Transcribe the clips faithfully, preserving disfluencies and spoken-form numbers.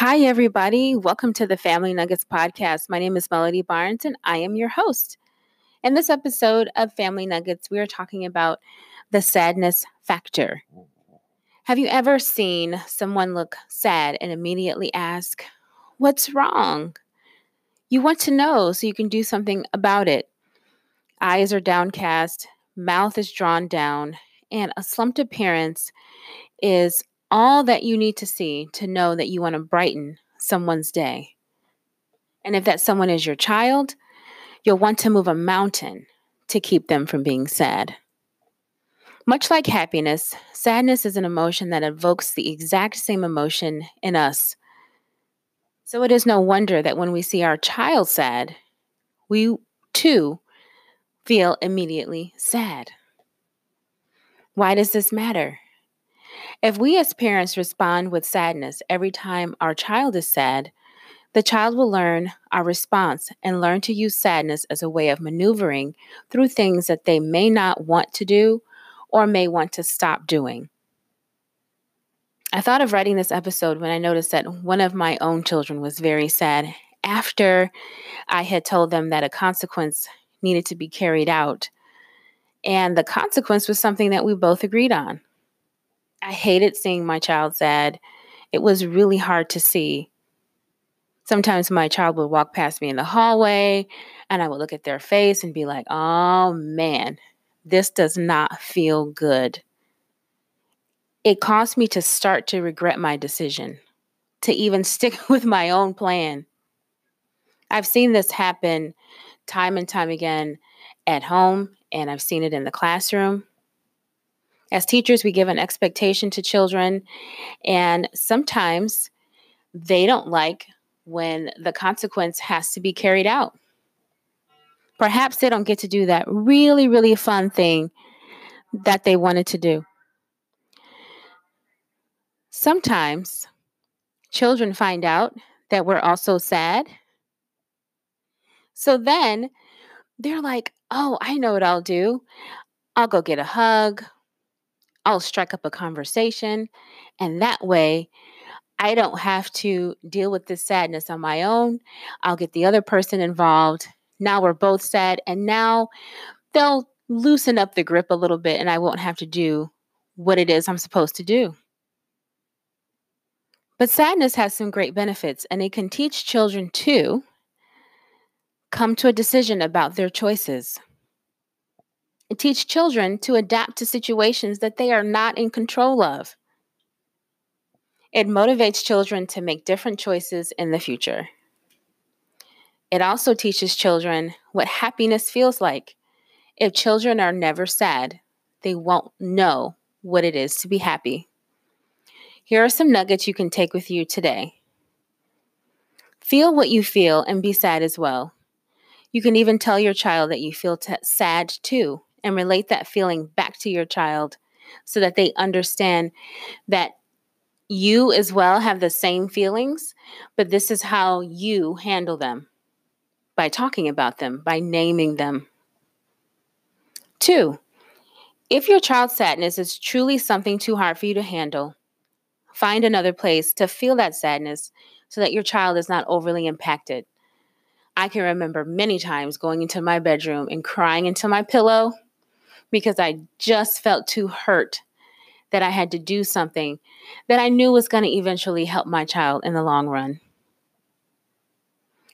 Hi, everybody. Welcome to the Family Nuggets podcast. My name is Melody Barnes, and I am your host. In this episode of Family Nuggets, we are talking about the sadness factor. Have you ever seen someone look sad and immediately ask, "What's wrong?" You want to know so you can do something about it. Eyes are downcast, mouth is drawn down, and a slumped appearance is all that you need to see to know that you want to brighten someone's day. And if that someone is your child, you'll want to move a mountain to keep them from being sad. Much like happiness, sadness is an emotion that evokes the exact same emotion in us. So it is no wonder that when we see our child sad, we too feel immediately sad. Why does this matter? If we as parents respond with sadness every time our child is sad, the child will learn our response and learn to use sadness as a way of maneuvering through things that they may not want to do or may want to stop doing. I thought of writing this episode when I noticed that one of my own children was very sad after I had told them that a consequence needed to be carried out. And the consequence was something that we both agreed on. I hated seeing my child sad. It was really hard to see. Sometimes my child would walk past me in the hallway and I would look at their face and be like, "Oh man, this does not feel good." It caused me to start to regret my decision, to even stick with my own plan. I've seen this happen time and time again at home, and I've seen it in the classroom. As teachers, we give an expectation to children, and sometimes they don't like when the consequence has to be carried out. Perhaps they don't get to do that really, really fun thing that they wanted to do. Sometimes children find out that we're also sad. So then they're like, "Oh, I know what I'll do. I'll go get a hug. I'll strike up a conversation, and that way I don't have to deal with this sadness on my own. I'll get the other person involved. Now we're both sad, and now they'll loosen up the grip a little bit, and I won't have to do what it is I'm supposed to do." But sadness has some great benefits, and it can teach children to come to a decision about their choices. It teaches children to adapt to situations that they are not in control of. It motivates children to make different choices in the future. It also teaches children what happiness feels like. If children are never sad, they won't know what it is to be happy. Here are some nuggets you can take with you today. Feel what you feel and be sad as well. You can even tell your child that you feel t- sad too, and relate that feeling back to your child so that they understand that you as well have the same feelings, but this is how you handle them, by talking about them, by naming them. Two, if your child's sadness is truly something too hard for you to handle, find another place to feel that sadness so that your child is not overly impacted. I can remember many times going into my bedroom and crying into my pillow because I just felt too hurt that I had to do something that I knew was going to eventually help my child in the long run.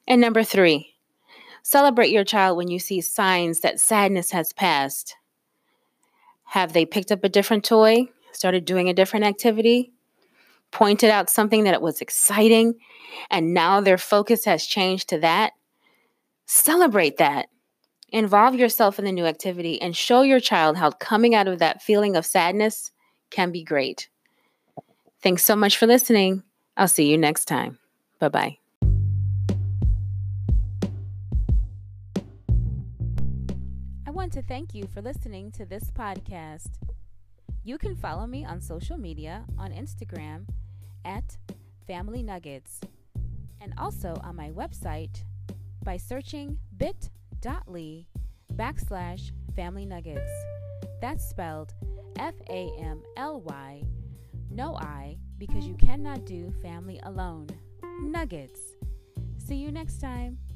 And number three, celebrate your child when you see signs that sadness has passed. Have they picked up a different toy, started doing a different activity, pointed out something that was exciting, and now their focus has changed to that? Celebrate that. Involve yourself in the new activity and show your child how coming out of that feeling of sadness can be great. Thanks so much for listening. I'll see you next time. Bye-bye. I want to thank you for listening to this podcast. You can follow me on social media on Instagram at Family Nuggets, and also on my website by searching bit.ly backslash Family Nuggets. That's spelled F A M L Y, no I, because you cannot do family alone. Nuggets. See you next time.